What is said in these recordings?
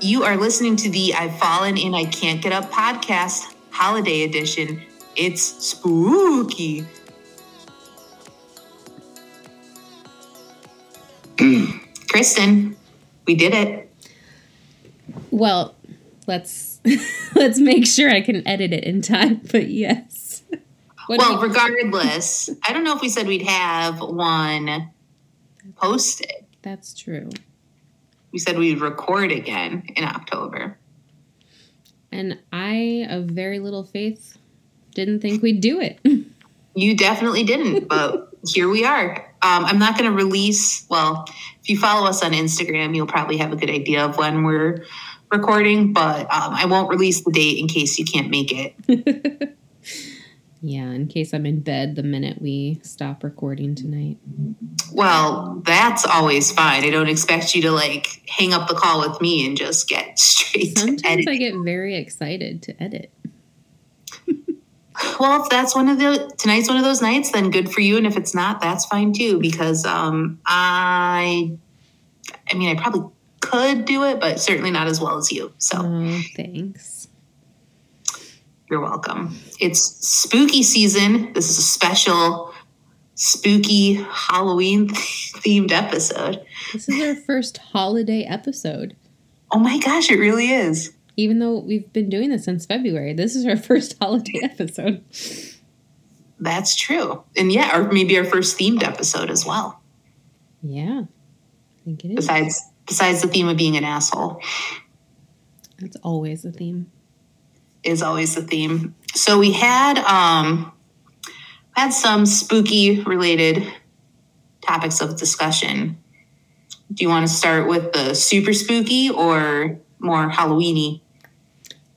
You are listening to the I've Fallen and I Can't Get Up podcast, holiday edition. It's spooky. Kristen, we did it. Well, let's make sure I can edit it in time, but yes. Well, regardless, I don't know if we said we'd have one posted. That's true. We said we'd record again in October. And I, of very little faith, didn't think we'd do it. You definitely didn't, but here we are. I'm not going to release, if you follow us on Instagram, you'll probably have a good idea of when we're recording, but I won't release the date in case you can't make it. Yeah, in case I'm in bed the minute we stop recording tonight. Well, that's always fine. I don't expect you to, hang up the call with me and just get straight to editing. I get very excited to edit. Well, if that's tonight's one of those nights, then good for you. And if it's not, that's fine too, because I probably could do it, but certainly not as well as you. So thanks. You're welcome. It's spooky season. This is a special spooky Halloween themed episode. This is our first holiday episode. Oh my gosh, it really is. Even though we've been doing this since February, this is our first holiday episode. That's true. And yeah, or maybe our first themed episode as well. Yeah, I think it is. Besides the theme of being an asshole. That's always the theme. Is always the theme. So we had some spooky related topics of discussion. Do you want to start with the super spooky or more Halloween-y?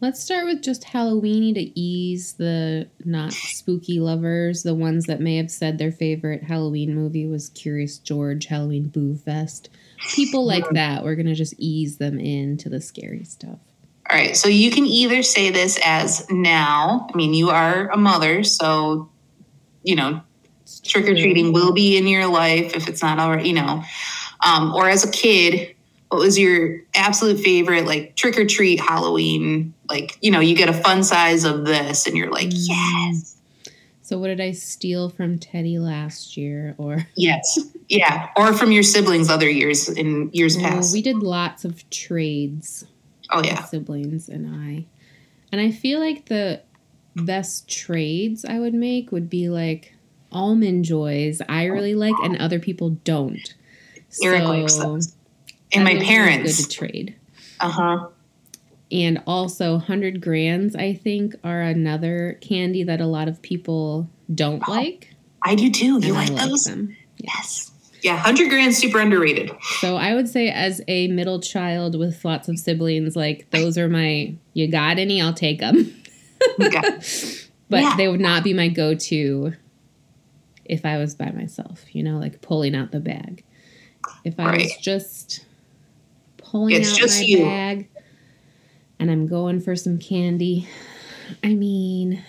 Let's start with just Halloween-y to ease the not spooky lovers, the ones that may have said their favorite Halloween movie was Curious George, Halloween Boo Fest. People like that, we're going to just ease them into the scary stuff. All right, so you can either say this as now. I mean, you are a mother, so, trick-or-treating will be in your life if it's not already, or as a kid. What was your absolute favorite, trick-or-treat Halloween? You get a fun size of this, and you're like, yes. So what did I steal from Teddy last year? Or yes. Yeah. Or from your siblings other years in years past. We did lots of trades. Oh, yeah. Siblings and I. And I feel like the best trades I would make would be, Almond Joys I really like and other people don't. Eric likes those. And my parents. Good to trade. Uh-huh. And also 100 Grands, I think, are another candy that a lot of people don't like. I do too. You like those? Them. Yes. Yeah, 100 Grands, super underrated. So I would say as a middle child with lots of siblings, those are my, you got any? I'll take them. Okay. But yeah. They would not be my go-to if I was by myself, pulling out the bag. If I was just... Pulling out my bag and I'm going for some candy. I mean,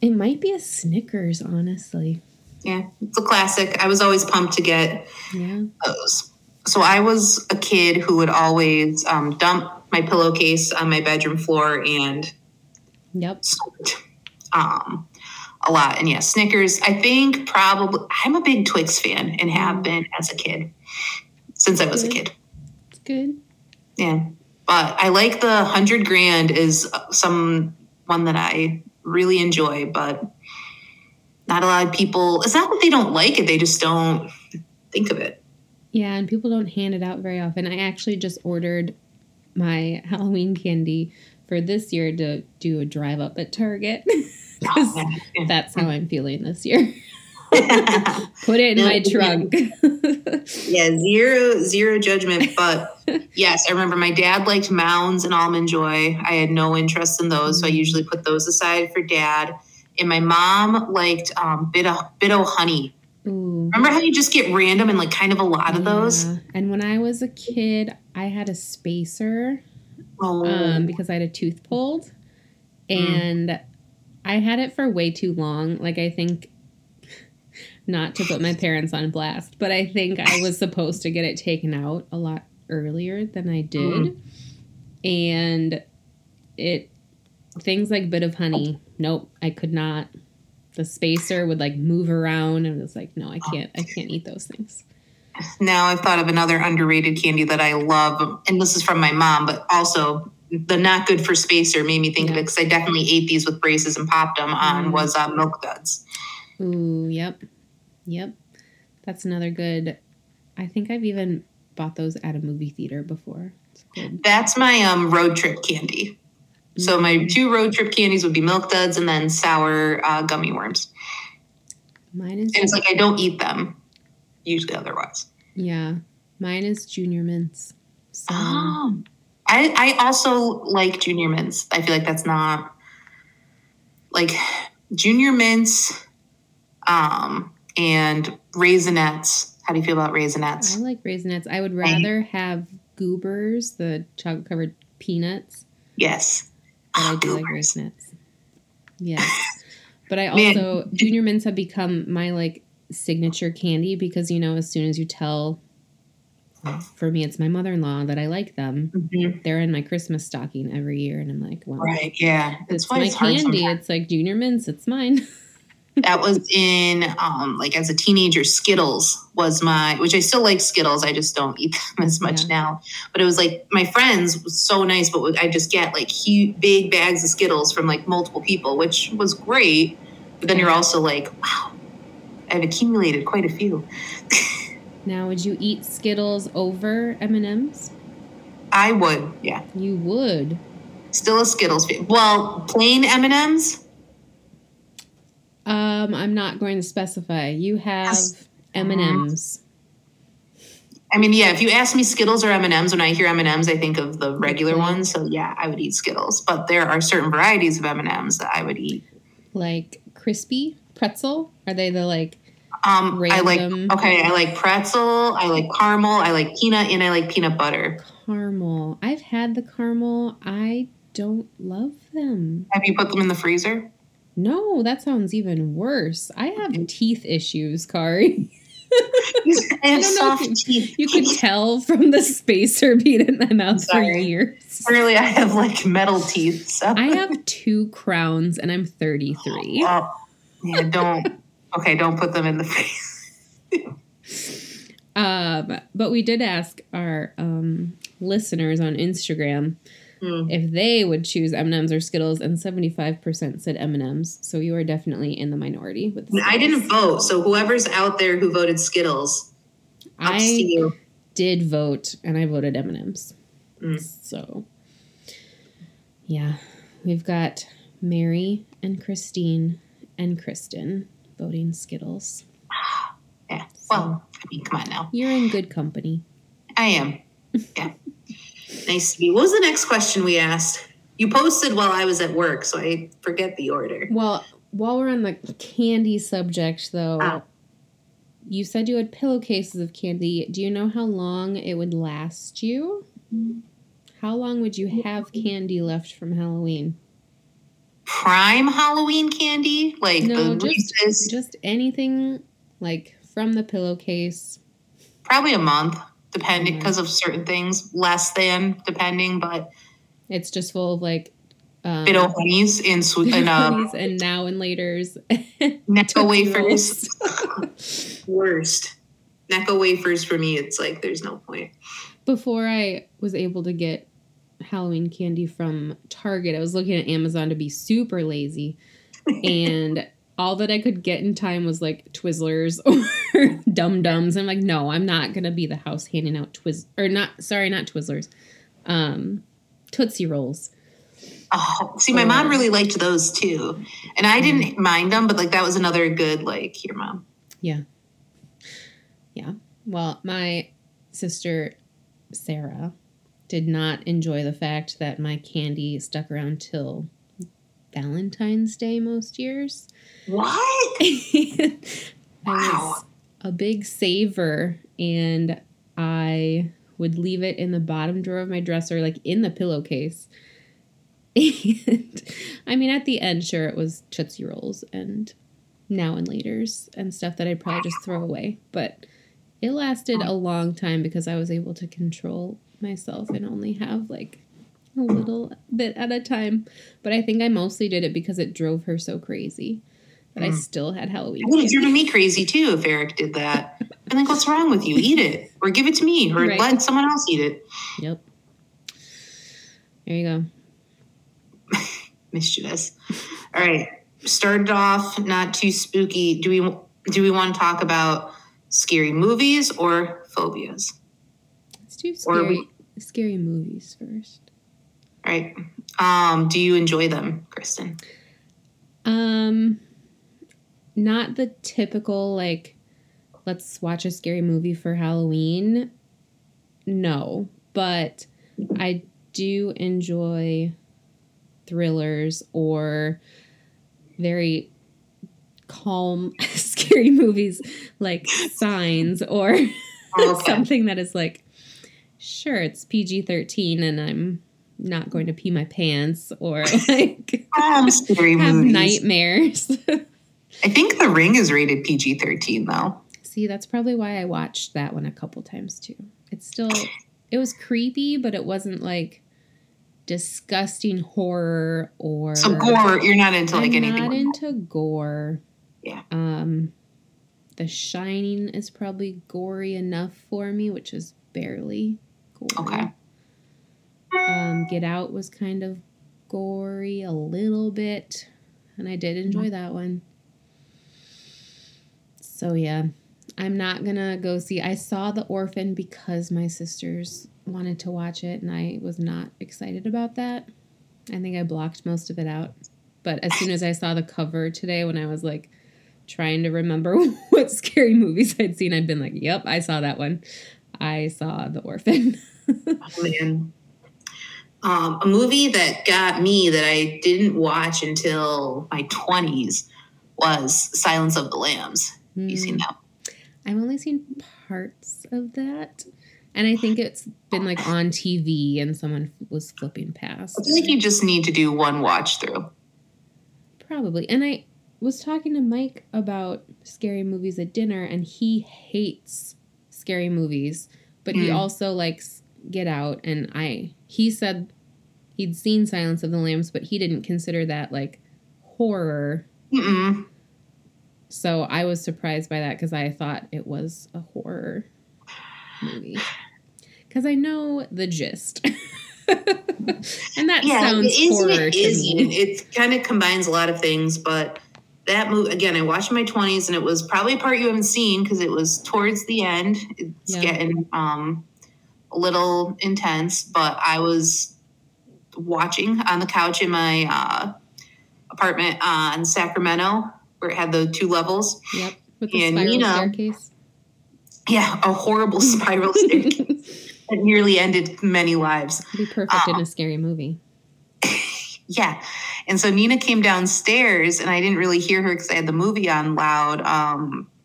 it might be a Snickers, honestly. Yeah, it's a classic. I was always pumped to get those. So I was a kid who would always dump my pillowcase on my bedroom floor and snort a lot. And yeah, Snickers. I think probably I'm a big Twix fan and have been as a kid. Since I was a kid. It's good. Yeah. But I like the 100 Grand is one that I really enjoy, but not a lot of people. It's not that they don't like it. They just don't think of it. Yeah. And people don't hand it out very often. I actually just ordered my Halloween candy for this year to do a drive up at Target. That's how I'm feeling this year. Put it in my trunk. Yeah, zero judgment. But yes, I remember my dad liked Mounds and Almond Joy. I had no interest in those, so I usually put those aside for Dad. And my mom liked Bit O' Honey. Ooh. Remember how you just get random and kind of a lot of those? And when I was a kid, I had a spacer because I had a tooth pulled, and I had it for way too long. I think. Not to put my parents on blast, but I think I was supposed to get it taken out a lot earlier than I did. Mm. And it, things like Bit of Honey, nope, I could not. The spacer would like move around and it was like, no, I can't eat those things. Now I've thought of another underrated candy that I love, and this is from my mom, but also the not good for spacer made me think of it because I definitely ate these with braces and popped them on, was Milk Duds. Ooh, yep. That's another good. I think I've even bought those at a movie theater before. It's good. That's my road trip candy. Mm-hmm. So my two road trip candies would be Milk Duds and then sour gummy worms. Mine is. And it's like I don't eat them usually otherwise. Yeah, mine is Junior Mints. So. Oh. I also like Junior Mints. I feel like that's not like Junior Mints and Raisinets. How do you feel about Raisinets? I like Raisinets. I would rather have Goobers, the chocolate covered peanuts. Yes. But I do like Raisinets. Yes. But I also, Junior Mints have become my like signature candy because, you know, as soon as you tell, for me, it's my mother-in-law that I like them. Mm-hmm. They're in my Christmas stocking every year, and I'm like, wow. Right, yeah. It's my candy. It's like Junior Mints. It's mine. That was in, like, as a teenager, Skittles was my, which I still like Skittles. I just don't eat them as much now. But it was, like, my friends was so nice, but I just get, like, huge, big bags of Skittles from, like, multiple people, which was great. But then you're also like, wow, I've accumulated quite a few. Now, would you eat Skittles over M&M's? I would, yeah. You would? Still a Skittles fan. Well, plain M&M's? I'm not going to specify. You have M&M's. I mean, yeah, if you ask me Skittles or M&M's, when I hear M&M's, I think of the regular ones. So, yeah, I would eat Skittles. But there are certain varieties of M&M's that I would eat. Like crispy pretzel? Are they the, like... I like pretzel, I like caramel, I like peanut, and I like peanut butter. Caramel. I've had the caramel. I don't love them. Have you put them in the freezer? No, that sounds even worse. I have teeth issues, Kari. I have soft teeth. You could tell from the spacer being in my mouth for years. Really, I have like metal teeth. So. I have 2 crowns and I'm 33. Wow. Yeah, don't. Okay, don't put them in the freezer. But we did ask our listeners on Instagram if they would choose M&M's or Skittles, and 75% said M&M's. So you are definitely in the minority with Skittles. I didn't vote, so whoever's out there who voted Skittles, I did vote, and I voted M&M's. Mm. So, yeah, we've got Mary and Christine and Kristen voting Skittles. Yeah. Well, I mean, come on now. You're in good company. I am. Yeah. Nice to be. What was the next question we asked? You posted while I was at work, so I forget the order. Well, while we're on the candy subject, though, you said you had pillowcases of candy. Do you know how long it would last you? How long would you have candy left from Halloween? Prime Halloween candy? Like just anything like from the pillowcase? Probably a month, depending, because of certain things. Less than, depending, but... It's just full of like... Bit of honeys and... and now and laters. Necco wafers. Worst. Necco wafers for me, it's like there's no point. Before I was able to get Halloween candy from Target, I was looking at Amazon to be super lazy, and all that I could get in time was like Twizzlers or Dum Dums. I'm like, no, I'm not gonna be the house handing out not Twizzlers, Tootsie Rolls. Oh, see, my mom really liked those too, and I didn't mind them, but like that was another good like here, mom. Yeah. Well, my sister Sarah did not enjoy the fact that my candy stuck around till Valentine's Day most years. What? I was a big saver, and I would leave it in the bottom drawer of my dresser, like in the pillowcase. And I mean, at the end, sure, it was Tootsie Rolls and now and laters and stuff that I'd probably just throw away, but It lasted a long time because I was able to control myself and only have like a little bit at a time. But I think I mostly did it because it drove her so crazy that I still had Halloween. It would have driven me crazy too if Eric did that. I'm like, what's wrong with you? Eat it or give it to me or let someone else eat it. Yep. There you go. Mischievous. All right. Started off not too spooky. Do we want to talk about scary movies or phobias? Let's do scary movies first. All right. Do you enjoy them, Kristen? Not the typical, like, let's watch a scary movie for Halloween. No, but I do enjoy thrillers or very calm scary movies like Signs or something that is like, sure, it's PG-13 and I'm not going to pee my pants or like have nightmares. I think The Ring is rated PG-13 though. See, that's probably why I watched that one a couple times too. It was creepy, but it wasn't like disgusting horror or... So gore, you're not into like anything. I'm not into gore. Yeah. The Shining is probably gory enough for me, which is barely gory. Okay. Get Out was kind of gory a little bit, and I did enjoy that one. So yeah, I'm not gonna go see. I saw The Orphan because my sisters wanted to watch it, and I was not excited about that. I think I blocked most of it out. But as soon as I saw the cover today, when I was like trying to remember what scary movies I'd seen, I'd been like, "Yep, I saw that one. I saw The Orphan." Oh, man. A movie that got me that I didn't watch until my 20s was Silence of the Lambs. Have you seen that? I've only seen parts of that. And I think it's been like on TV and someone was flipping past. I feel like you just need to do one watch through. Probably. And I was talking to Mike about scary movies at dinner, and he hates scary movies, but he also likes Get Out. And he said he'd seen Silence of the Lambs, but he didn't consider that like horror. Mm-mm. So I was surprised by that because I thought it was a horror movie. Because I know the gist, and that sounds horror to me. It kind of combines a lot of things, but that movie again, I watched in my 20s, and it was probably a part you haven't seen because it was towards the end. It's getting a little intense, but I was watching on the couch in my apartment in Sacramento, where it had the two levels. Yep, with the spiral staircase. Yeah, a horrible spiral staircase that nearly ended many lives. It'd be perfect in a scary movie. Yeah. And so Nina came downstairs, and I didn't really hear her because I had the movie on loud,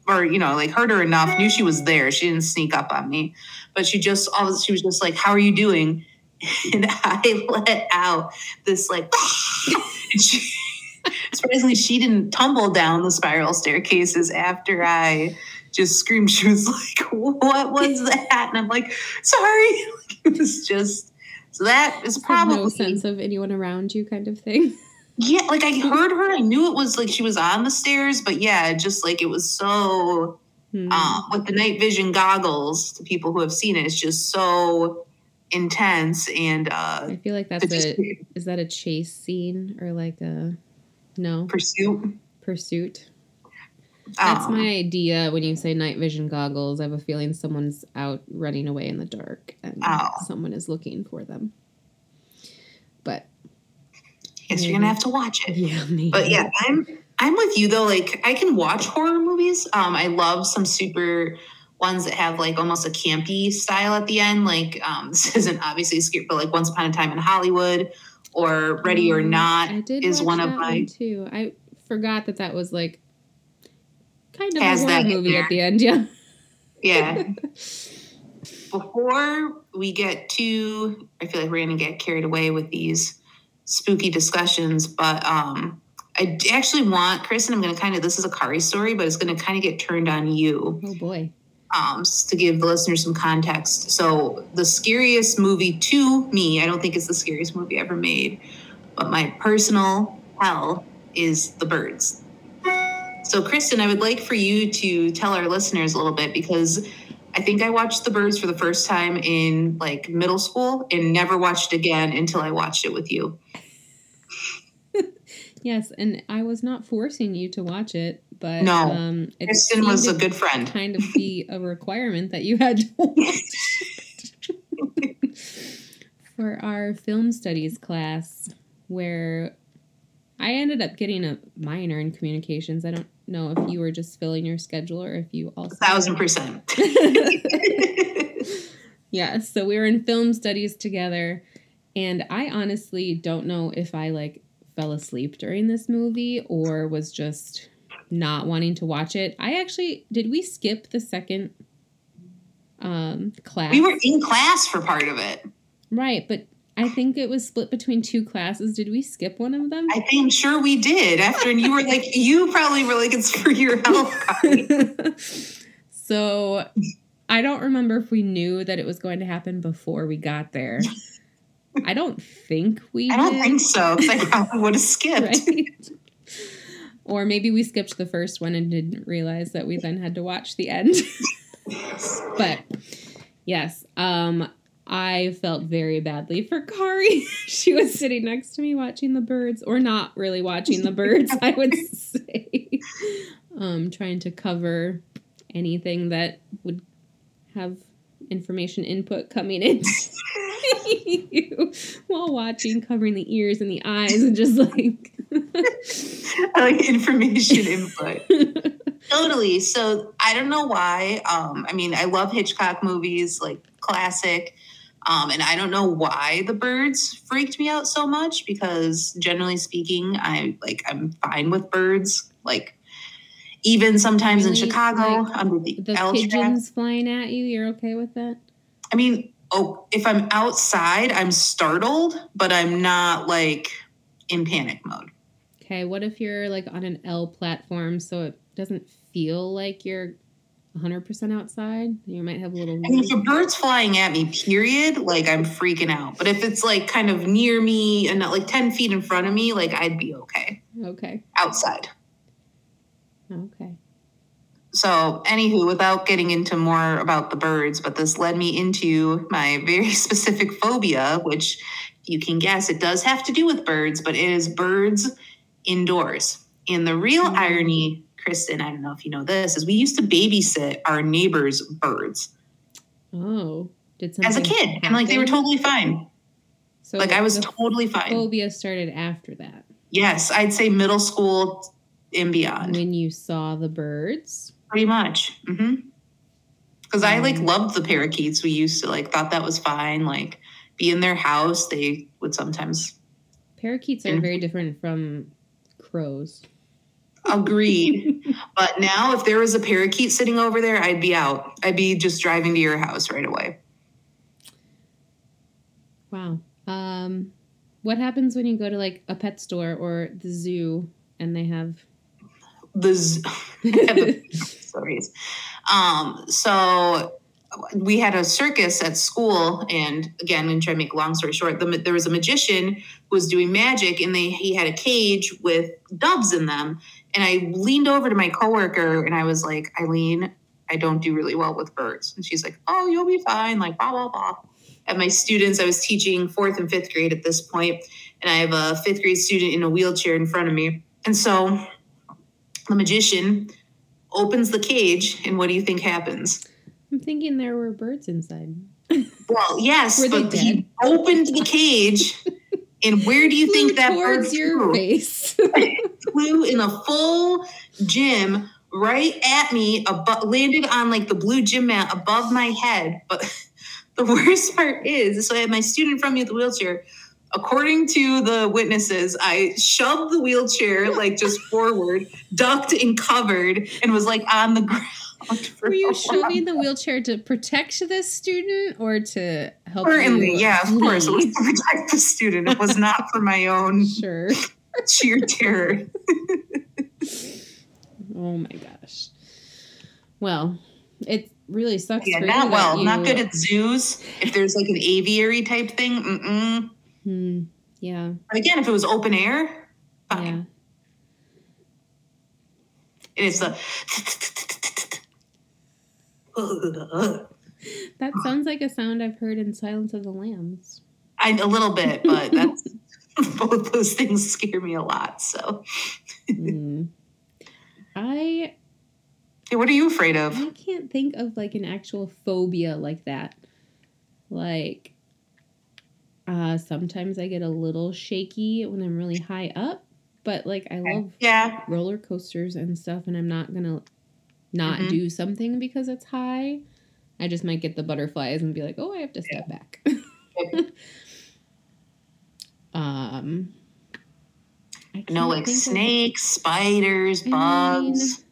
heard her enough, knew she was there. She didn't sneak up on me. But she was just like, "How are you doing?" And I let out this like, and surprisingly, she didn't tumble down the spiral staircases after I just screamed. She was like, "What was that?" And I'm like, "Sorry." It was just, so that is probably... No sense of anyone around you kind of thing. Yeah, like I heard her. I knew it was like she was on the stairs, but yeah, just like it was so... with the night vision goggles, to people who have seen it, it's just so intense. And I feel like that's is that a chase scene or like a... No. Pursuit. That's my idea when you say night vision goggles. I have a feeling someone's out running away in the dark and someone is looking for them. But guess you're gonna have to watch it. Yeah, maybe. But yeah, I'm with you though. Like I can watch horror movies. I love some super ones that have like almost a campy style at the end. Like this isn't obviously scary, but like Once Upon a Time in Hollywood. Or Ready or Not is one of my... Too. I forgot that was like kind of a horror movie at the end, yeah. Yeah. Before we get too... I feel like we're going to get carried away with these spooky discussions, but I actually want, Kristen, this is a Kari story, but it's going to kind of get turned on you. Oh, boy. to give the listeners some context. So the scariest movie to me, I don't think it's the scariest movie ever made, but my personal hell is The Birds. So Kristen, I would like for you to tell our listeners a little bit, because I think I watched The Birds for the first time in like middle school and never watched again until I watched it with you. Yes, and I was not forcing you to watch it, but no, Kristen was a good friend. Kind of be a requirement that you had to watch it. For our film studies class, where I ended up getting a minor in communications. I don't know if you were just filling your schedule or if you also 1,000%. Yeah, so we were in film studies together, and I honestly don't know if I like fell asleep during this movie or was just not wanting to watch it. Did we skip the second class? We were in class for part of it. Right, but I think it was split between two classes. Did we skip one of them? I'm sure we did. After you were like, you probably were like, it's for your health. So I don't remember if we knew that it was going to happen before we got there. I don't think we did. I don't think so, because I probably would have skipped. Right? Or maybe we skipped the first one and didn't realize that we then had to watch the end. But yes, I felt very badly for Kari. She was sitting next to me watching The Birds, or not really watching The Birds, I would say. Trying to cover anything that would have information input coming in. You, while watching, covering the ears and the eyes and just like I like information input. Totally. So I don't know why. I mean, I love Hitchcock movies, like classic. And I don't know why The Birds freaked me out so much, because generally speaking, I'm fine with birds. Like even sometimes really, in Chicago, like, under the pigeons flying at you, you're okay with that? I mean, if I'm outside, I'm startled, but I'm not like in panic mode. Okay, what if you're like on an L platform, so it doesn't feel like you're 100% outside? You might have a little... I mean, if a bird's flying at me, period, like I'm freaking out. But if it's like kind of near me and not like 10 feet in front of me, like I'd be okay. Okay. Outside. Okay. So, anywho, without getting into more about The Birds, but this led me into my very specific phobia, which you can guess it does have to do with birds, but it is birds indoors. And the real irony, Kristen, I don't know if you know this, is we used to babysit our neighbors' birds. Oh. Did something as a kid. Happen? And, like, they were totally fine. So like, I was totally fine. Phobia started after that. Yes. I'd say middle school and beyond. When you saw the birds? Pretty much. Mm-hmm. Because I like loved the parakeets. We used to like thought that was fine. Like be in their house. They would sometimes. Parakeets are very different from crows. Agreed. But now if there was a parakeet sitting over there, I'd be out. I'd be just driving to your house right away. Wow. What happens when you go to like a pet store or the zoo and they have... stories. So we had a circus at school, and again, I'm trying to make a long story short, there was a magician who was doing magic, and he had a cage with doves in them. And I leaned over to my coworker, and I was like, Eileen, I don't do really well with birds. And she's like, oh, you'll be fine, like blah, blah, blah. And my students, I was teaching 4th and 5th grade at this point, and I have a 5th grade student in a wheelchair in front of me. And so the magician opens the cage, and what do you think happens? I'm thinking there were birds inside. Well, yes, but he opened the cage, and where do you think that bird flew? Face. It flew in a full gym right at me, landed on like the blue gym mat above my head. But the worst part is, so I had my student in front of me with the wheelchair. According to the witnesses, I shoved the wheelchair like just forward, ducked and covered, and was like on the ground. Were you shoving the wheelchair to protect this student or to help? Certainly, yeah, of course. It was to protect the student. It was not for my own sheer terror. Oh my gosh. Well, really sucks for you. Not good at zoos. If there's like an aviary type thing, yeah. But again, if it was open air, fuck. Yeah. And it's the... That sounds like a sound I've heard in Silence of the Lambs. A little bit, but that's... Both those things scare me a lot, so... What are you afraid of? I can't think of like an actual phobia like that. Like, sometimes I get a little shaky when I'm really high up, but like I love roller coasters and stuff, and I'm not gonna not do something because it's high. I just might get the butterflies and be like, oh, I have to step back. No, like snakes, spiders, bugs.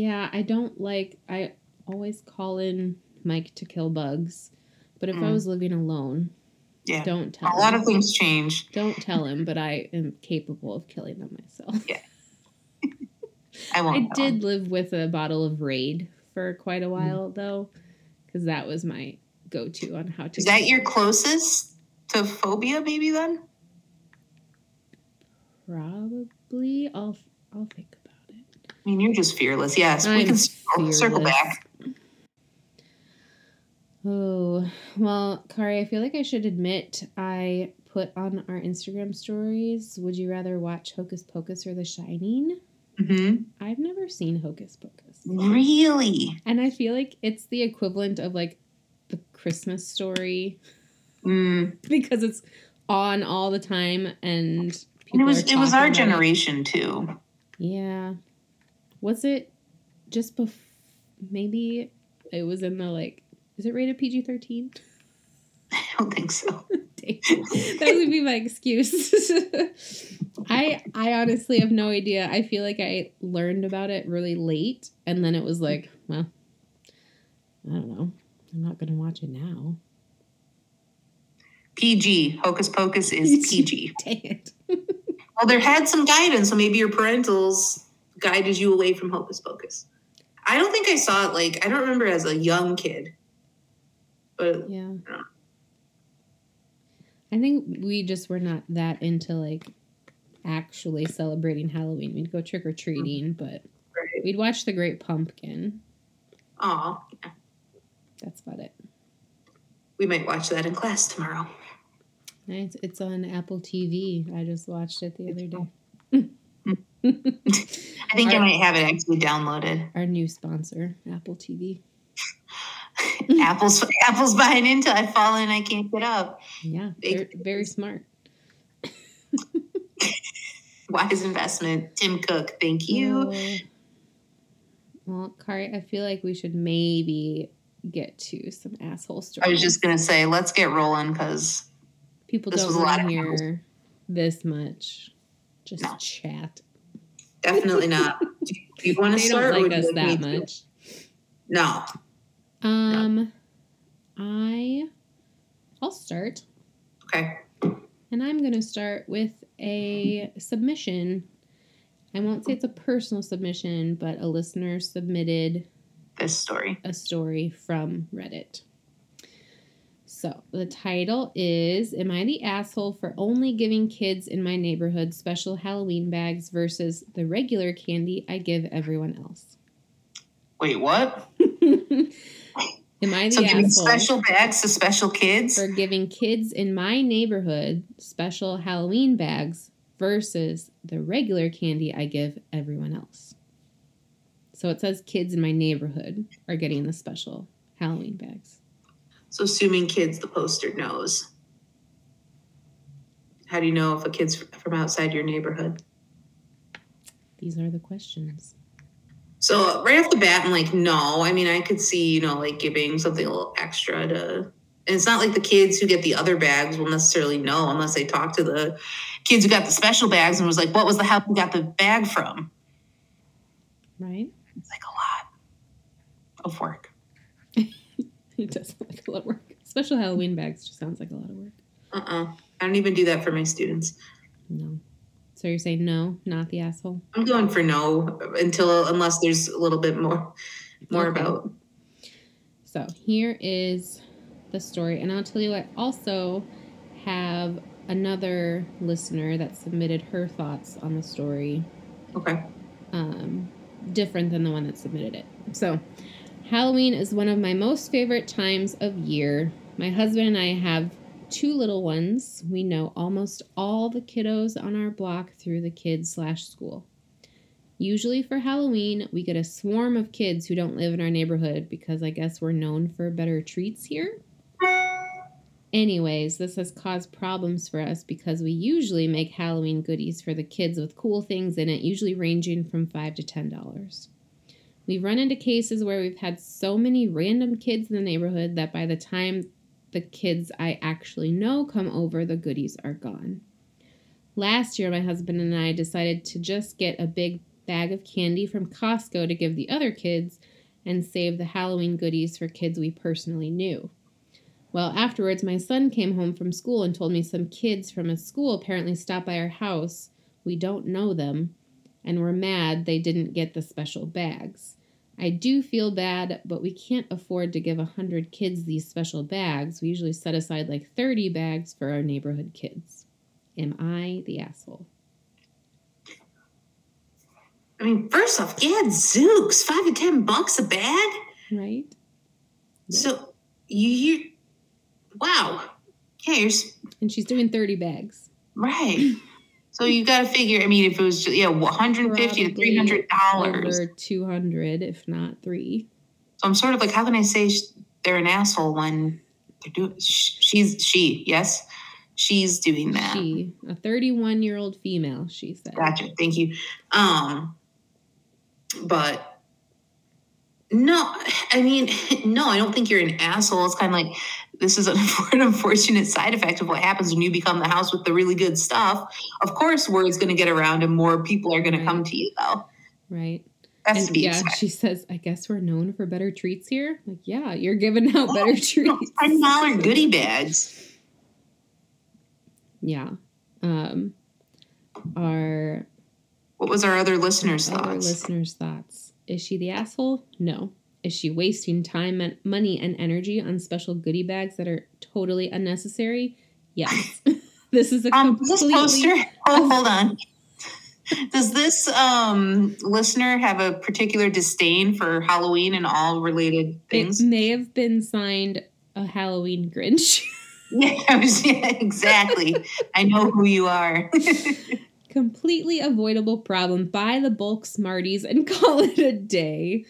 I don't like... I always call in Mike to kill bugs. But if I was living alone, don't tell him. A lot of things change. Don't tell him, but I am capable of killing them myself. Yeah. I won't. I did live with a bottle of Raid for quite a while, though, because that was my go-to on how to... Is that your closest to phobia, maybe, then? Probably. I'll think about it. I mean, you're just fearless. Yes, we can circle back. Oh, well, Kari, I feel like I should admit I put on our Instagram stories, would you rather watch Hocus Pocus or The Shining? I've never seen Hocus Pocus. Really? And I feel like it's the equivalent of like the Christmas Story because it's on all the time and... It was our generation, too. Yeah. Was it just before? Maybe it was in the, like, is it rated PG-13? I don't think so. That would be my excuse. I honestly have no idea. I feel like I learned about it really late, and then it was like, well, I don't know. I'm not going to watch it now. PG. Hocus Pocus is PG. Dang it. Well, there had some guidance, so maybe your parentals guided you away from Hocus Pocus. I don't think I saw it, like, I don't remember as a young kid. But, yeah. I think we just were not that into, like, actually celebrating Halloween. We'd go trick-or-treating, but we'd watch The Great Pumpkin. Aw. Yeah. That's about it. We might watch that in class tomorrow. Nice. It's on Apple TV. I just watched it the other day. I think I might have it actually downloaded. Our new sponsor, Apple TV. Apple's buying into. I fall in, I can't get up. Yeah, very smart. Wise investment, Tim Cook. Thank you. Well, Kari, I feel like we should maybe get to some asshole stories. I was just gonna say, let's get rolling because. People don't want to hear this much. Just chat. Definitely not. Do you want to start? They don't like us that much. No. I'll start. Okay. And I'm going to start with a submission. I won't say it's a personal submission, but a listener submitted... This story. A story from Reddit. So, the title is, Am I the Asshole for Only Giving Kids in My Neighborhood Special Halloween Bags versus the Regular Candy I Give Everyone Else? Wait, what? Am I the asshole giving special bags to special kids? For giving kids in my neighborhood special Halloween bags versus the regular candy I give everyone else. So, it says kids in my neighborhood are getting the special Halloween bags. So assuming kids, the poster knows. How do you know if a kid's from outside your neighborhood? These are the questions. So right off the bat, I'm like, no. I mean, I could see, you know, like giving something a little extra to... And it's not like the kids who get the other bags will necessarily know unless they talk to the kids who got the special bags and was like, what was the help you got the bag from? Right. It's like a lot of work. It does sound like a lot of work. Special Halloween bags just sounds like a lot of work. I don't even do that for my students. No. So you're saying no, not the asshole? I'm going for no unless there's a little bit more about. So here is the story. And I'll tell you, I also have another listener that submitted her thoughts on the story. Okay. Different than the one that submitted it. So Halloween is one of my most favorite times of year. My husband and I have two little ones. We know almost all the kiddos on our block through the kids/school. Usually for Halloween, we get a swarm of kids who don't live in our neighborhood because I guess we're known for better treats here. Anyways, this has caused problems for us because we usually make Halloween goodies for the kids with cool things in it, usually ranging from $5 to $10. We've run into cases where we've had so many random kids in the neighborhood that by the time the kids I actually know come over, the goodies are gone. Last year, my husband and I decided to just get a big bag of candy from Costco to give the other kids and save the Halloween goodies for kids we personally knew. Well, afterwards, my son came home from school and told me some kids from his school apparently stopped by our house. We don't know them and were mad they didn't get the special bags. I do feel bad, but we can't afford to give 100 kids these special bags. We usually set aside like 30 bags for our neighborhood kids. Am I the asshole? I mean, first off, gadzooks, $5 to $10 a bag? Right. Yep. So, you wow. Yeah, and she's doing 30 bags. Right. So you got to figure, I mean, if it was, $150 probably to $300. Over $200, if not $300. So I'm sort of like, how can I say they're an asshole when they're doing, she's doing that. She, a 31-year-old female, she said. Gotcha. Thank you. But no, I mean, no, I don't think you're an asshole. It's kind of like, this is an unfortunate side effect of what happens when you become the house with the really good stuff. Of course, word's going to get around and more people are going to come to you, though. Right. That's and to be expected. She says, I guess we're known for better treats here. Like, yeah, you're giving out better treats. $10 goodie bags. Yeah. What was our other listener's thoughts? Our listener's thoughts. Is she the asshole? No. Is she wasting time, money, and energy on special goodie bags that are totally unnecessary? Yes. This is a completely... This poster... Oh, hold on. Does this listener have a particular disdain for Halloween and all related things? It may have been signed a Halloween Grinch. Yeah, exactly. I know who you are. Completely avoidable problem. Buy the bulk Smarties and call it a day.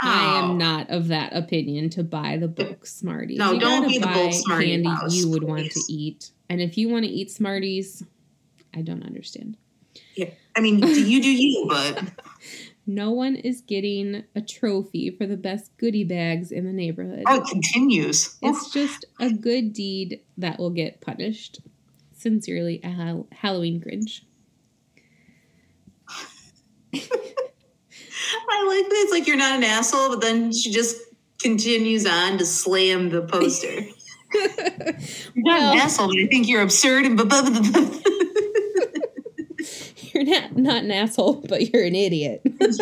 I am not of that opinion to buy the bulk Smarties. No, don't be the bulk Smarties. Candy house, you would please. Want to eat, and if you want to eat Smarties, I don't understand. Yeah, I mean, do you? But no one is getting a trophy for the best goodie bags in the neighborhood. Oh, it continues. It's just a good deed that will get punished. Sincerely, a Halloween Grinch. I like that it's like you're not an asshole, but then she just continues on to slam the poster. You're not an asshole, but I think you're absurd and You're not an asshole, but you're an idiot. I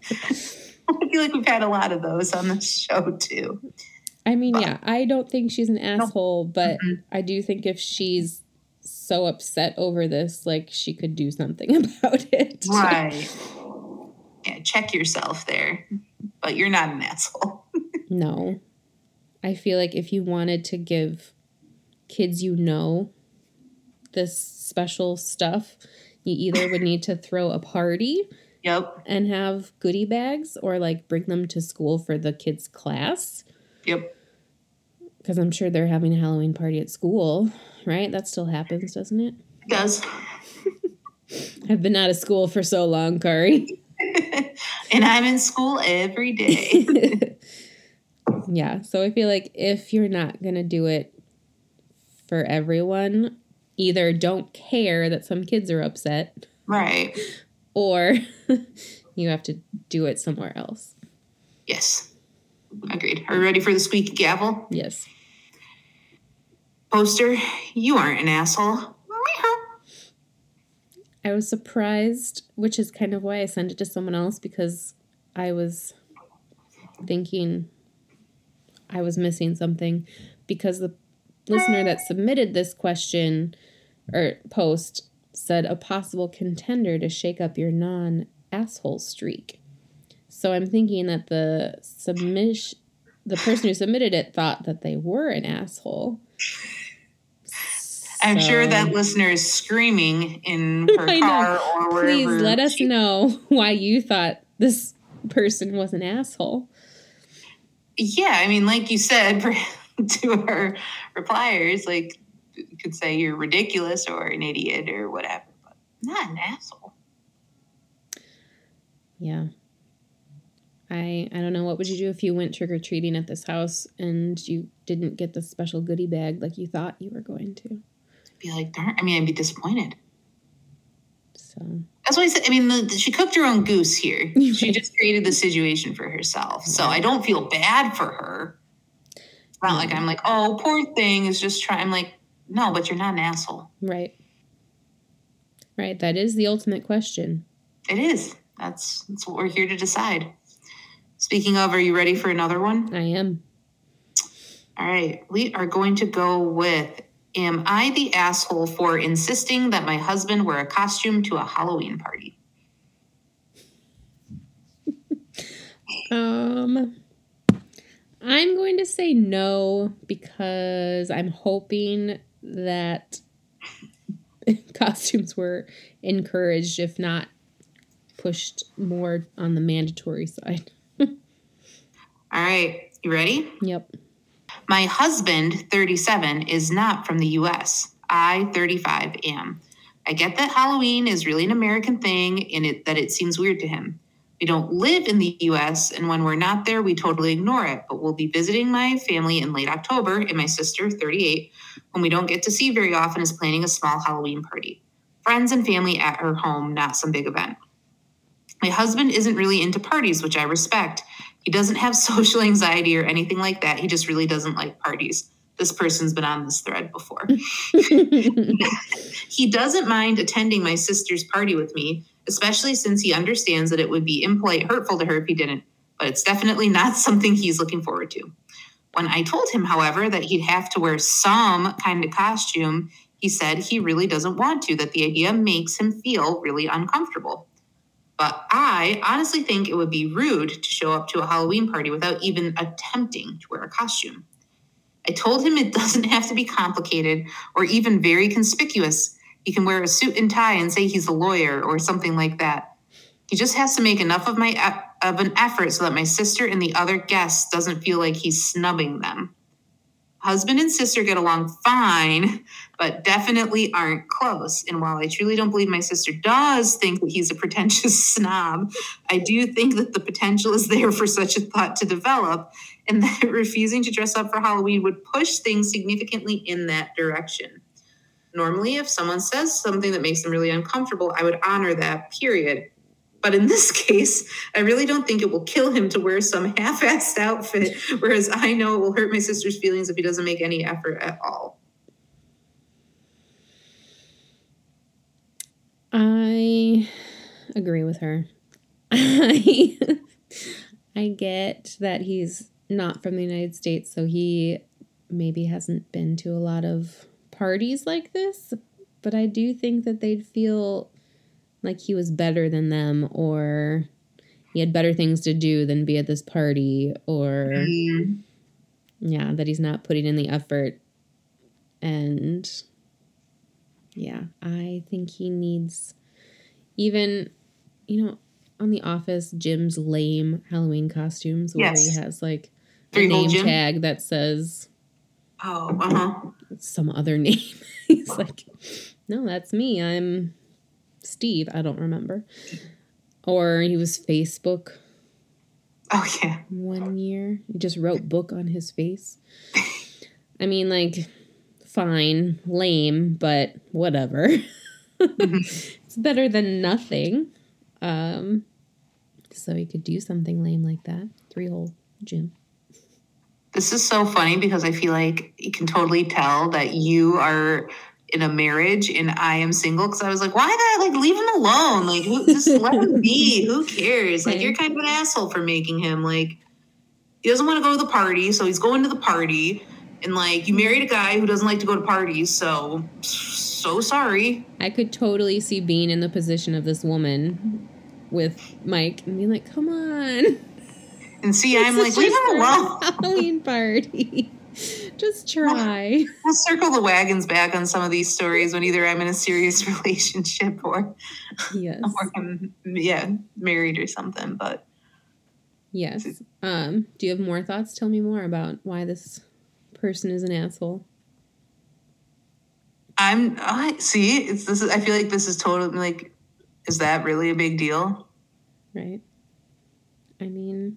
feel like we've had a lot of those on the show, too. I mean, but, yeah, I don't think she's an asshole, but mm-hmm. I do think if she's so upset over this, like, she could do something about it. Right. Yeah, check yourself there, but you're not an asshole. No. I feel like if you wanted to give kids this special stuff, you either would need to throw a party and have goodie bags or, like, bring them to school for the kids' class. Yep. Because I'm sure they're having a Halloween party at school, right? That still happens, doesn't it? It does. I've been out of school for so long, Kari. And I'm in school every day. Yeah. So I feel like if you're not going to do it for everyone, either don't care that some kids are upset. Right. Or you have to do it somewhere else. Yes. Agreed. Are we ready for the squeaky gavel? Yes. Poster, you aren't an asshole. I was surprised, which is kind of why I sent it to someone else, because I was thinking I was missing something, because the listener that submitted this question or post said a possible contender to shake up your non-asshole streak. So I'm thinking that the person who submitted it thought that they were an asshole. I'm sure that listener is screaming in her car or wherever. Please let us know why you thought this person was an asshole. Yeah, I mean, like you said, to our repliers, like, you could say you're ridiculous or an idiot or whatever, but not an asshole. Yeah. I don't know. What would you do if you went trick-or-treating at this house and you didn't get the special goodie bag like you thought you were going to? Be like, darn, I mean, I'd be disappointed. So that's why I said, I mean, she cooked her own goose here. She just created the situation for herself. So I don't feel bad for her. It's not like I'm like, oh, poor thing is just trying. I'm like, no, but you're not an asshole. Right. Right. That is the ultimate question. It is. That's what we're here to decide. Speaking of, are you ready for another one? I am. All right. We are going to go with, am I the asshole for insisting that my husband wear a costume to a Halloween party? I'm going to say no, because I'm hoping that costumes were encouraged, if not pushed more on the mandatory side. All right. You ready? Yep. My husband, 37, is not from the U.S. I, 35, am. I get that Halloween is really an American thing and that it seems weird to him. We don't live in the U.S., and when we're not there, we totally ignore it. But we'll be visiting my family in late October, and my sister, 38, whom we don't get to see very often, is planning a small Halloween party. Friends and family at her home, not some big event. My husband isn't really into parties, which I respect. He doesn't have social anxiety or anything like that. He just really doesn't like parties. This person's been on this thread before. He doesn't mind attending my sister's party with me, especially since he understands that it would be impolite, hurtful to her if he didn't, but it's definitely not something he's looking forward to. When I told him, however, that he'd have to wear some kind of costume, he said he really doesn't want to, that the idea makes him feel really uncomfortable. But I honestly think it would be rude to show up to a Halloween party without even attempting to wear a costume. I told him it doesn't have to be complicated or even very conspicuous. He can wear a suit and tie and say he's a lawyer or something like that. He just has to make enough of an effort so that my sister and the other guests doesn't feel like he's snubbing them. Husband and sister get along fine, but definitely aren't close. And while I truly don't believe my sister does think that he's a pretentious snob, I do think that the potential is there for such a thought to develop, and that refusing to dress up for Halloween would push things significantly in that direction. Normally, if someone says something that makes them really uncomfortable, I would honor that, period. But in this case, I really don't think it will kill him to wear some half-assed outfit, whereas I know it will hurt my sister's feelings if he doesn't make any effort at all. I agree with her. I get that he's not from the United States, so he maybe hasn't been to a lot of parties like this, but I do think that they'd feel like he was better than them, or he had better things to do than be at this party, or yeah, that he's not putting in the effort. And yeah, I think he needs, even, you know, on The Office, Jim's lame Halloween costumes where he has like a name tag that says some other name. He's like, no, that's me. I'm Steve, I don't remember. Or he was Facebook. Oh, yeah. 1 year. He just wrote book on his face. I mean, like, fine, lame, but whatever. It's better than nothing. So he could do something lame like that. Three-hole gym. This is so funny because I feel like you can totally tell that you are in a marriage and I am single, because I was like, why not, like, leave him alone, like, just let him be, who cares, like, you're kind of an asshole for making him, like, he doesn't want to go to the party, so he's going to the party. And, like, you married a guy who doesn't like to go to parties, so sorry. I could totally see being in the position of this woman with Mike and being like, come on. And see, I'm like, leave him alone. Halloween party. Just try. We'll circle the wagons back on some of these stories when either I'm in a serious relationship or, yes. or I'm, married or something. But yes. Do you have more thoughts? Tell me more about why this person is an asshole. I feel like this is totally like, is that really a big deal? Right. I mean,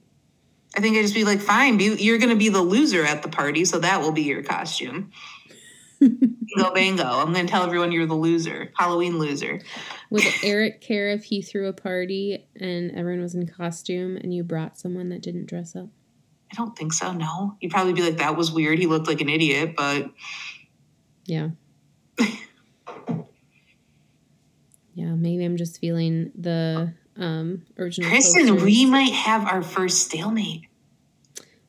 I think I'd just be like, fine, you're going to be the loser at the party, so that will be your costume. Bingo, bango. I'm going to tell everyone you're the loser. Halloween loser. Would Eric care if he threw a party and everyone was in costume and you brought someone that didn't dress up? I don't think so, no. You'd probably be like, that was weird. He looked like an idiot, but... Yeah. Yeah, maybe I'm just feeling the original... Kristen, cultures. We might have our first stalemate.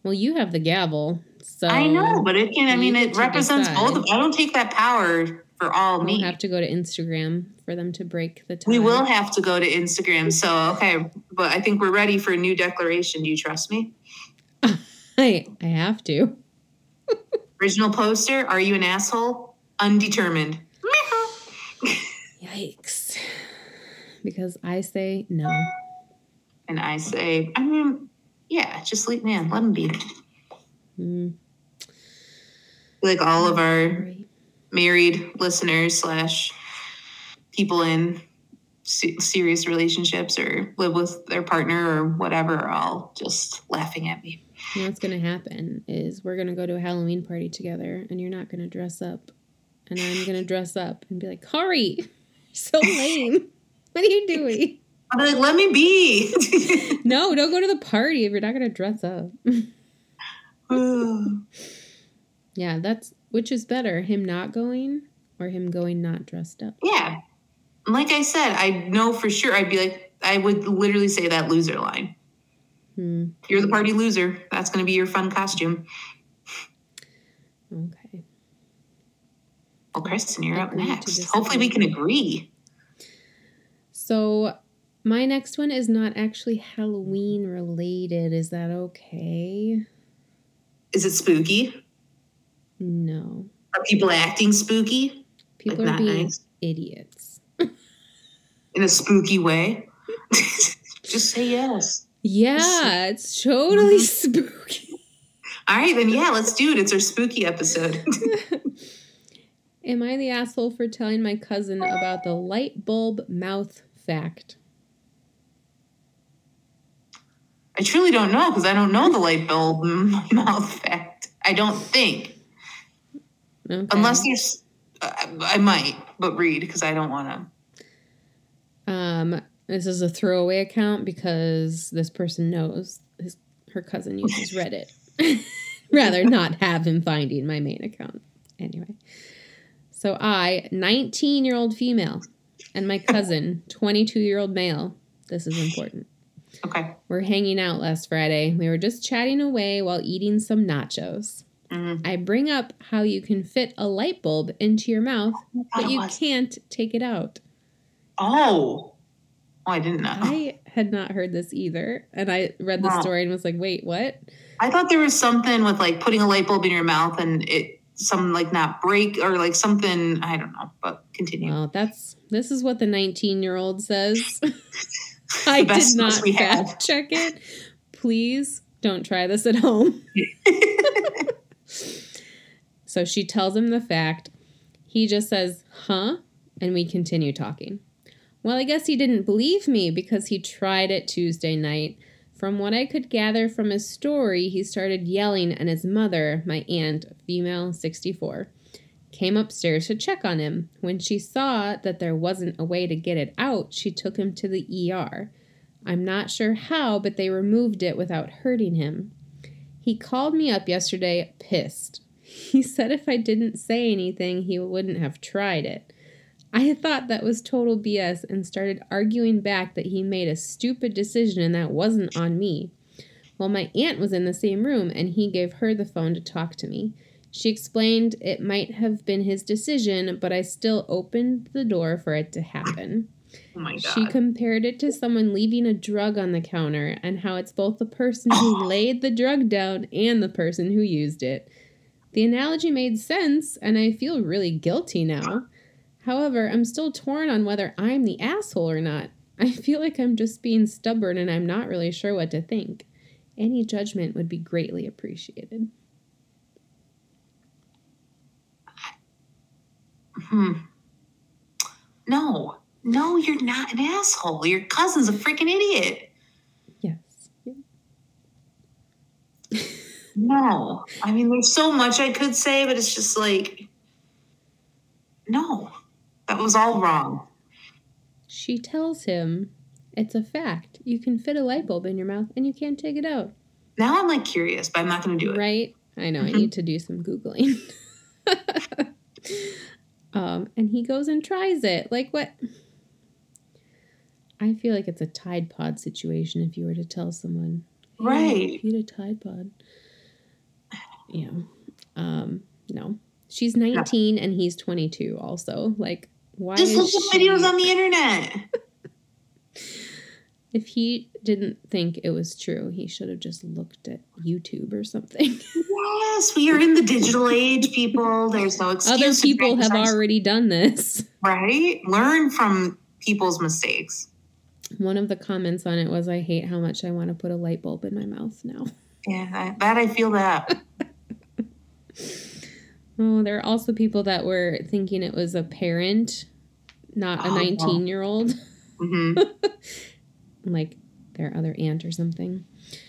Well, you have the gavel, so... I know, but it can... I mean, it represents both of... I don't take that power for all me. We'll have to go to Instagram for them to break the tie. We will have to go to Instagram, so, okay. But I think we're ready for a new declaration. Do you trust me? I have to. Original poster, are you an asshole? Undetermined. Yikes. Because I say no. And I say, I mean, yeah, just leave man, let him be. Mm. Like all of our married listeners / people in serious relationships or live with their partner or whatever are all just laughing at me. You know what's going to happen is we're going to go to a Halloween party together and you're not going to dress up. And I'm going to dress up and be like, Kari, so lame. What are you doing? I'm like, let me be. No, don't go to the party if you're not going to dress up. Yeah, which is better, him not going or him going not dressed up? Yeah. Like I said, I know for sure I'd be like, I would literally say that loser line. Hmm. You're the party loser. That's going to be your fun costume. Okay. Well, Kristen, you're up next. Hopefully we can agree. So my next one is not actually Halloween related. Is that okay? Is it spooky? No. Are people acting spooky? People are being idiots. In a spooky way? Just say yes. Yeah, it's totally spooky. All right, then, yeah, let's do it. It's our spooky episode. Am I the asshole for telling my cousin about the light bulb mouth fact? I truly don't know because I don't know the light bulb mouth fact. I don't think. Okay. Unless there's... I might, but read because I don't want to... This is a throwaway account because this person knows her cousin uses Reddit. Rather not have him finding my main account. Anyway. So I, 19-year-old female, and my cousin, 22-year-old male. This is important. Okay. We're hanging out last Friday. We were just chatting away while eating some nachos. Mm-hmm. I bring up how you can fit a light bulb into your mouth, but you can't take it out. Oh. Oh, I didn't know. I had not heard this either. And I read the story and was like, wait, what? I thought there was something with like putting a light bulb in your mouth and it some like not break or like something. I don't know, but continue. Well, this is what the 19-year-old says. I did not fact check it. Please don't try this at home. So she tells him the fact. He just says, huh? And we continue talking. Well, I guess he didn't believe me because he tried it Tuesday night. From what I could gather from his story, he started yelling and his mother, my aunt, female 64, came upstairs to check on him. When she saw that there wasn't a way to get it out, she took him to the ER. I'm not sure how, but they removed it without hurting him. He called me up yesterday, pissed. He said if I didn't say anything, he wouldn't have tried it. I thought that was total BS and started arguing back that he made a stupid decision and that wasn't on me. Well, my aunt was in the same room, and he gave her the phone to talk to me. She explained it might have been his decision, but I still opened the door for it to happen. Oh my God. She compared it to someone leaving a drug on the counter and how it's both the person who laid the drug down and the person who used it. The analogy made sense, and I feel really guilty now. However, I'm still torn on whether I'm the asshole or not. I feel like I'm just being stubborn, and I'm not really sure what to think. Any judgment would be greatly appreciated. No, you're not an asshole. Your cousin's a freaking idiot. Yes. Yeah. No. I mean, there's so much I could say, but it's just like, no, that was all wrong. She tells him, it's a fact. You can fit a light bulb in your mouth and you can't take it out. Now I'm like curious, but I'm not going to do it. Right? I know. Mm-hmm. I need to do some Googling. And he goes and tries it. Like, what? I feel like it's a Tide Pod situation if you were to tell someone. Hey, right. Eat a Tide Pod. Yeah. No. She's 19 and he's 22 also. Like, why? Just look at videos on the internet. If he didn't think it was true, he should have just looked at YouTube or something. Yes, we are in the digital age, people. There's no excuse. Other people have already done this. Right? Learn from people's mistakes. One of the comments on it was, I hate how much I want to put a light bulb in my mouth now. Yeah, that I feel that. Oh, there are also people that were thinking it was a parent, not a 19-year-old. Mm-hmm. Like their other aunt or something.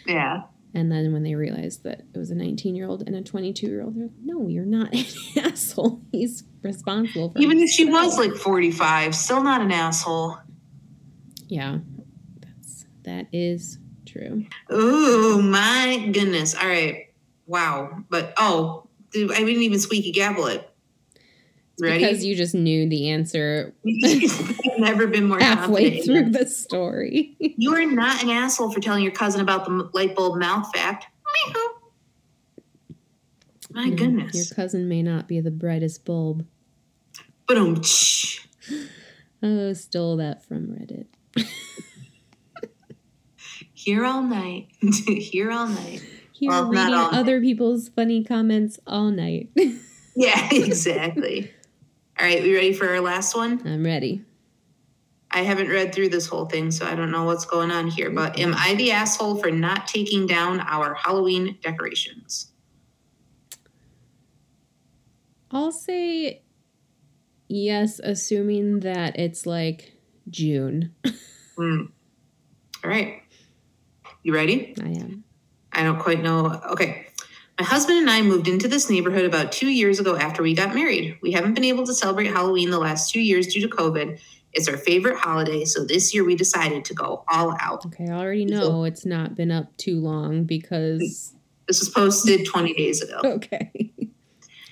Yeah. And then when they realized that it was a 19-year-old and a 22-year-old, they're like, no, you're not an asshole. He's responsible for even himself. If she was like 45, still not an asshole. Yeah. That is true. Oh, my goodness. All right. Wow. But, I didn't even squeaky gavel it. Ready? Because you just knew the answer. I've never been more halfway through the story. You are not an asshole for telling your cousin about the light bulb mouth fact. My goodness. Your cousin may not be the brightest bulb. Ba-dum-tsh. Oh, stole that from Reddit. Here all night. Here well, reading other people's funny comments all night. Yeah, exactly. All right, we ready for our last one? I'm ready. I haven't read through this whole thing, so I don't know what's going on here, but am I the asshole for not taking down our Halloween decorations? I'll say yes, assuming that it's like June. All right. You ready? I am. I don't quite know. Okay. My husband and I moved into this neighborhood about 2 years ago after we got married. We haven't been able to celebrate Halloween the last 2 years due to COVID. It's our favorite holiday, so this year we decided to go all out. Okay, I already know it's not been up too long because... This was posted 20 days ago. Okay.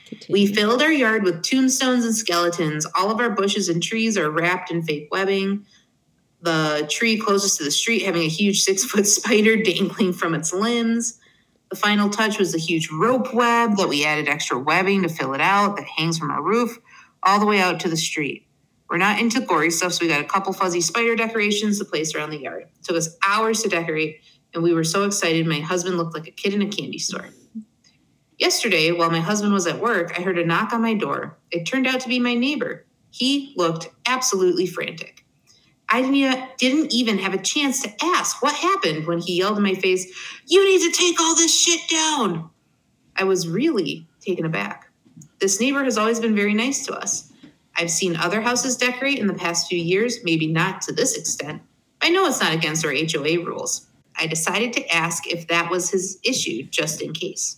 Continue. We filled our yard with tombstones and skeletons. All of our bushes and trees are wrapped in fake webbing. The tree closest to the street having a huge 6-foot spider dangling from its limbs. The final touch was a huge rope web that we added extra webbing to fill it out that hangs from our roof all the way out to the street. We're not into gory stuff, so we got a couple fuzzy spider decorations to place around the yard. It took us hours to decorate, and we were so excited my husband looked like a kid in a candy store. Yesterday, while my husband was at work, I heard a knock on my door. It turned out to be my neighbor. He looked absolutely frantic. I didn't even have a chance to ask what happened when he yelled in my face, "You need to take all this shit down." I was really taken aback. This neighbor has always been very nice to us. I've seen other houses decorate in the past few years, maybe not to this extent. I know it's not against our HOA rules. I decided to ask if that was his issue, just in case.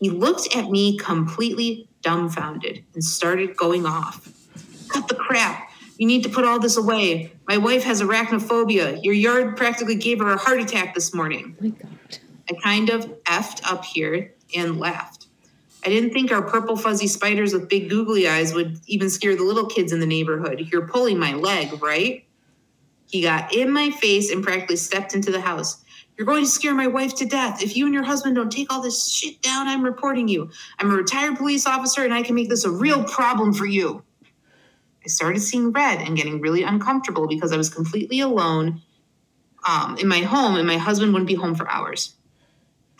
He looked at me completely dumbfounded and started going off. "Cut the crap. You need to put all this away. My wife has arachnophobia. Your yard practically gave her a heart attack this morning." Oh my God. I kind of effed up here and laughed. I didn't think our purple fuzzy spiders with big googly eyes would even scare the little kids in the neighborhood. "You're pulling my leg, right?" He got in my face and practically stepped into the house. You're going to scare my wife to death. If you and your husband don't take all this shit down, I'm reporting you. I'm a retired police officer, and I can make this a real problem for you. I started seeing red and getting really uncomfortable because I was completely alone in my home, and my husband wouldn't be home for hours.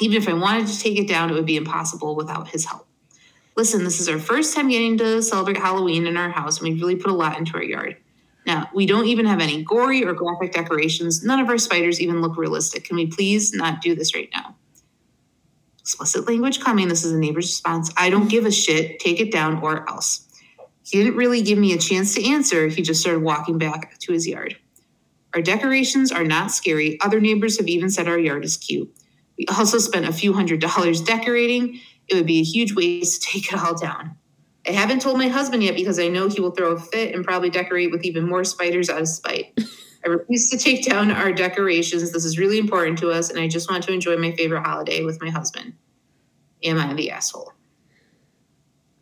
Even if I wanted to take it down, it would be impossible without his help. Listen, this is our first time getting to celebrate Halloween in our house, and we really put a lot into our yard. Now, we don't even have any gory or graphic decorations. None of our spiders even look realistic. Can we please not do this right now? Explicit language coming. This is a neighbor's response. I don't give a shit. Take it down or else. He didn't really give me a chance to answer. He just started walking back to his yard. Our decorations are not scary. Other neighbors have even said our yard is cute. We also spent a few $100s decorating. It would be a huge waste to take it all down. I haven't told my husband yet because I know he will throw a fit and probably decorate with even more spiders out of spite. I refuse to take down our decorations. This is really important to us, and I just want to enjoy my favorite holiday with my husband. Am I the asshole?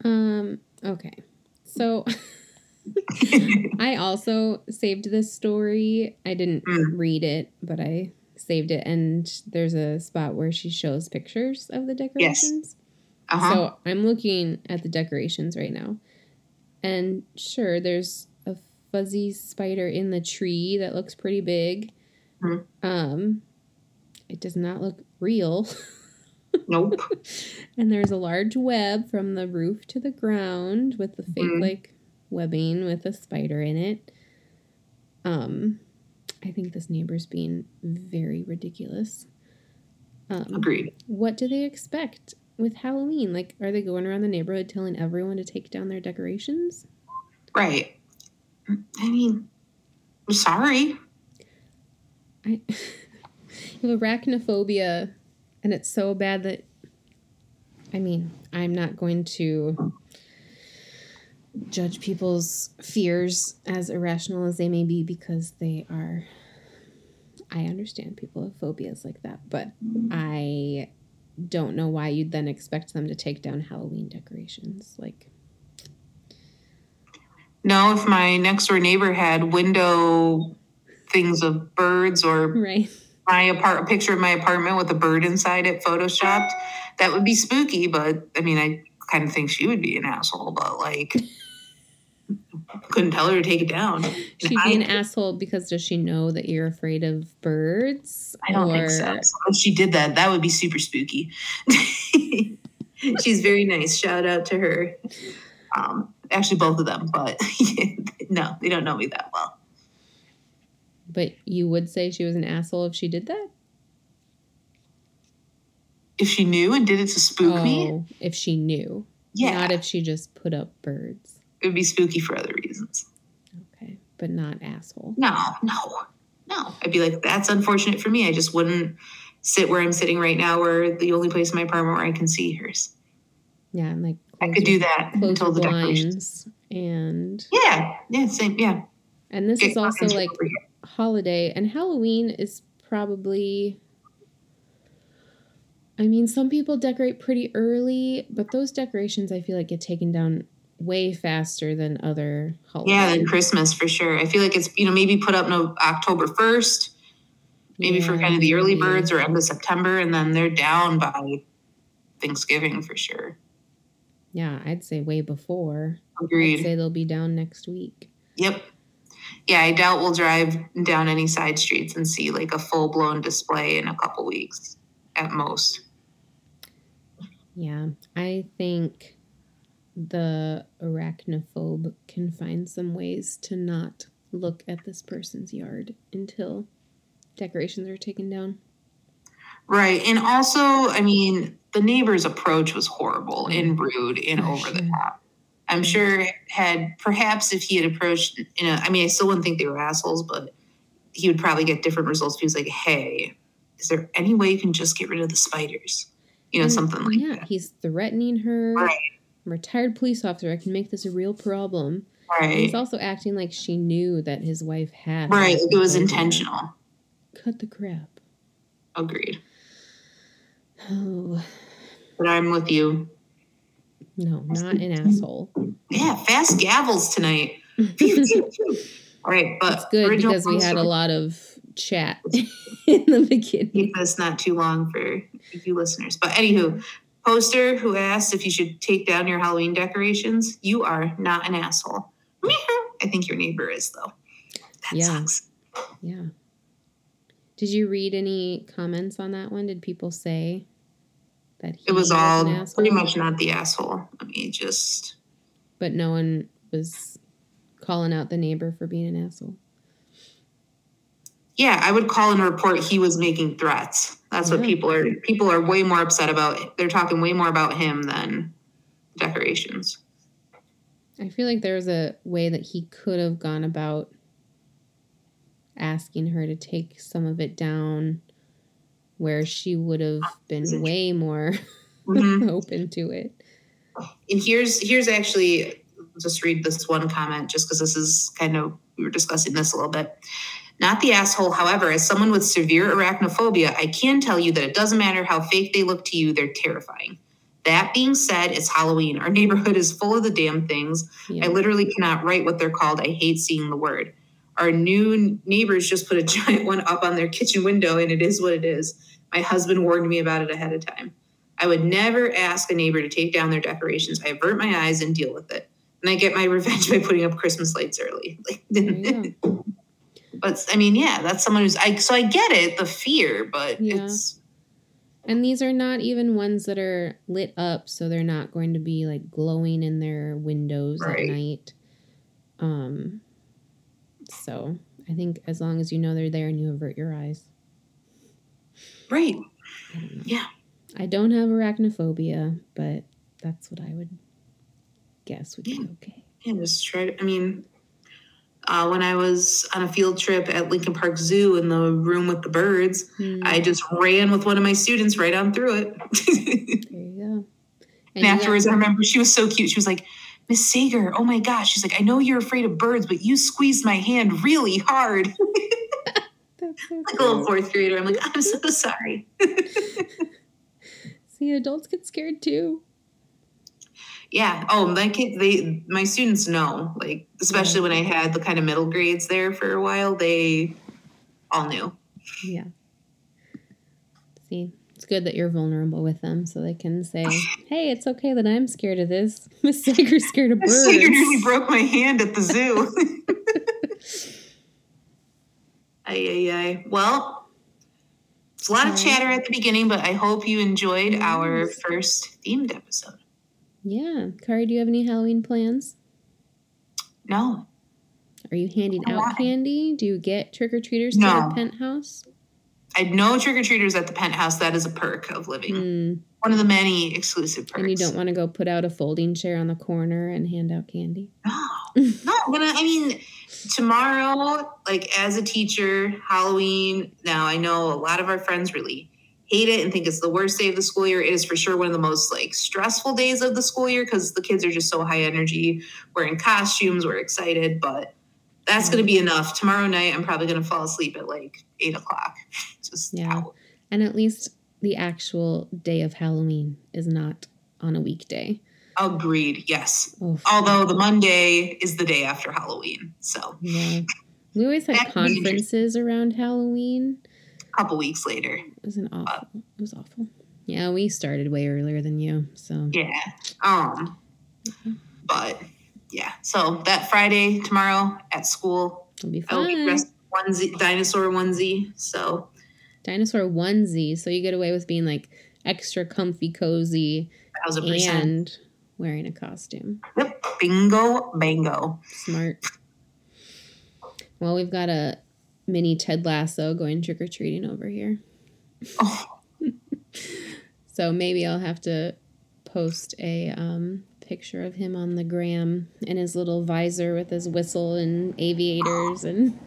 Okay. So I also saved this story. I didn't read it, but I saved it. And there's a spot where she shows pictures of the decorations. Yes. Uh-huh. So I'm looking at the decorations right now, and sure, there's a fuzzy spider in the tree that looks pretty big. Mm-hmm. It does not look real. Nope. And there's a large web from the roof to the ground with the fake like webbing with a spider in it. I think this neighbor's being very ridiculous. Agreed. What do they expect with Halloween? Like, are they going around the neighborhood telling everyone to take down their decorations? Right. I mean, I'm sorry. I have arachnophobia, and it's so bad that, I mean, I'm not going to judge people's fears as irrational as they may be because they are, I understand people have phobias like that, but I don't know why you'd then expect them to take down Halloween decorations. Like, no, if my next door neighbor had window things of birds or a picture of my apartment with a bird inside it photoshopped, that would be spooky. But I mean, I kind of think she would be an asshole, but like, couldn't tell her to take it down. She'd be an asshole because does she know that you're afraid of birds? I don't think so. So if she did that, that would be super spooky. She's very nice. Shout out to her. Actually, both of them, but no, they don't know me that well. But you would say she was an asshole if she did that? If she knew and did it to spook me? If she knew. Yeah. Not if she just put up birds. It would be spooky for other reasons. Okay, but not asshole. No. I'd be like, that's unfortunate for me. I just wouldn't sit where I'm sitting right now, where the only place in my apartment where I can see hers. Yeah, I'm like, I could do that until the decorations. And yeah, same, yeah. And this is also like holiday, and Halloween is probably, I mean, some people decorate pretty early, but those decorations I feel like get taken down way faster than other holidays. Yeah, than Christmas for sure. I feel like it's, maybe put up October 1st, for kind of the early birds or end of September, and then they're down by Thanksgiving for sure. Yeah, I'd say way before. Agreed. I'd say they'll be down next week. Yep. Yeah, I doubt we'll drive down any side streets and see like a full-blown display in a couple weeks at most. Yeah, I think the arachnophobe can find some ways to not look at this person's yard until decorations are taken down. Right. And also, I mean, the neighbor's approach was horrible and rude and over the top. I'm sure if he had approached, I still wouldn't think they were assholes, but he would probably get different results. He was like, hey, is there any way you can just get rid of the spiders? Something like that. Yeah, he's threatening her. Right. I'm a retired police officer. I can make this a real problem. Right. And he's also acting like she knew that his wife had. Right. It was intentional. Cut the crap. Agreed. Oh. But I'm with you. No, not an asshole. Yeah, fast gavels tonight. All right, but it's good because we had a lot of chat in the beginning. Keep us not too long for you listeners. But anywho, poster who asked if you should take down your Halloween decorations, you are not an asshole. I think your neighbor is, though. That sucks. Yeah. Did you read any comments on that one? Did people say that he was an asshole? Pretty much not the asshole. I mean, just... But no one was calling out the neighbor for being an asshole. Yeah, I would call and report he was making threats. That's what people are way more upset about. They're talking way more about him than decorations. I feel like there's a way that he could have gone about asking her to take some of it down where she would have been way more open to it. And here's actually, just read this one comment just because this is kind of, we were discussing this a little bit. Not the asshole. However, as someone with severe arachnophobia, I can tell you that it doesn't matter how fake they look to you, they're terrifying. That being said, it's Halloween. Our neighborhood is full of the damn things. Yeah. I literally cannot write what they're called. I hate seeing the word. Our new neighbors just put a giant one up on their kitchen window, and it is what it is. My husband warned me about it ahead of time. I would never ask a neighbor to take down their decorations. I avert my eyes and deal with it. And I get my revenge by putting up Christmas lights early. But I mean, yeah, that's someone who's, so I get it, the fear, but it's. And these are not even ones that are lit up, so they're not going to be like glowing in their windows at night. So I think as long as you know they're there and you avert your eyes. Right. I don't know. Yeah. I don't have arachnophobia, but that's what I would guess would be okay. Yeah, just try to, I mean, when I was on a field trip at Lincoln Park Zoo in the room with the birds, I just ran with one of my students right on through it. There you go. And afterwards, I remember she was so cute. She was like, Miss Sager, oh my gosh. She's like, I know you're afraid of birds, but you squeezed my hand really hard. That's so like a little fourth grader. I'm like, I'm so sorry. See, adults get scared too. Yeah. Oh, my students know, like, especially when I had the kind of middle grades there for a while, they all knew. Yeah. See, it's good that you're vulnerable with them so they can say, hey, it's okay that I'm scared of this. Miss Sager's scared of birds. Miss Sager nearly broke my hand at the zoo. Aye. Well, it's a lot of chatter at the beginning, but I hope you enjoyed our first themed episode. Yeah. Kari, do you have any Halloween plans? No. Are you handing out candy? Do you get trick-or-treaters to the penthouse? I had no trick-or-treaters at the penthouse. That is a perk of living. One of the many exclusive perks. And you don't want to go put out a folding chair on the corner and hand out candy? No. Tomorrow, like as a teacher, Halloween. Now, I know a lot of our friends really hate it and think it's the worst day of the school year. It is for sure one of the most like stressful days of the school year because the kids are just so high energy. We're in costumes. We're excited, but that's going to be enough. Tomorrow night, I'm probably going to fall asleep at like 8:00. Out. And at least the actual day of Halloween is not on a weekday. Agreed. Yes. Oof. Although the Monday is the day after Halloween. So we always had conferences around Halloween. A couple weeks later. It was awful. Yeah. We started way earlier than you. So yeah. But yeah. So that Friday tomorrow at school, it'll be fun. I'll be dressed in onesie, dinosaur onesie. So dinosaur onesie. So you get away with being like extra comfy, cozy 1,000%. And wearing a costume. Yep. Bingo, bango. Smart. Well, we've got a mini Ted Lasso going trick-or-treating over here. Oh. So maybe I'll have to post a picture of him on the gram in his little visor with his whistle and aviators. And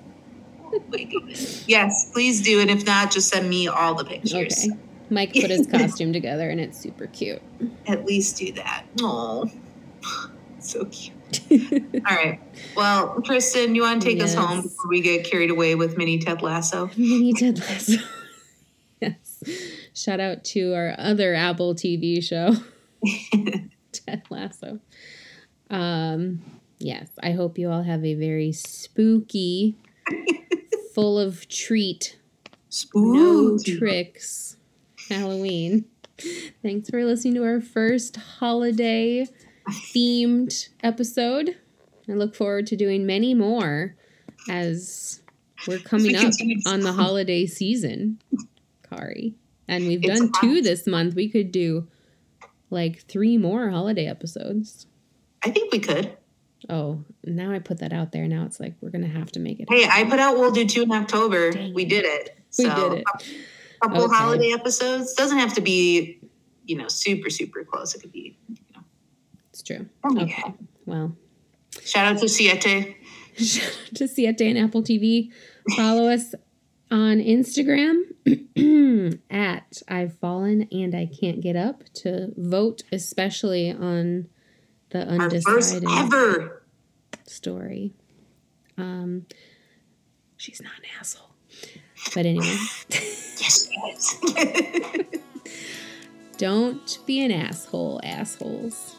yes, please do. And if not, just send me all the pictures. Okay. Mike put his costume together, and it's super cute. At least do that. Oh, so cute. All right. Well, Kristen, you want to take us home before we get carried away with mini Ted Lasso? Mini Ted Lasso. Yes. Shout out to our other Apple TV show, Ted Lasso. Yes, I hope you all have a very spooky full of treat. Spooky. No tricks. Halloween. Thanks for listening to our first holiday-themed episode. I look forward to doing many more as we're coming up on the holiday season, Kari. And we've done 2 this month. We could do like 3 more holiday episodes. I think we could. Oh, now I put that out there. Now it's like we're going to have to make it. Hey, happen. I put out we'll do 2 in October. Dang. We did it. We did it. A couple holiday episodes. Doesn't have to be, super, super close. It could be, It's true. Okay. Well. Shout out to Siete. Shout out to Siete and Apple TV. Follow us on Instagram at I've Fallen and I Can't Get Up to vote, especially on the undecided story. She's not an asshole. But anyway. Yes, she is. Don't be an asshole, assholes.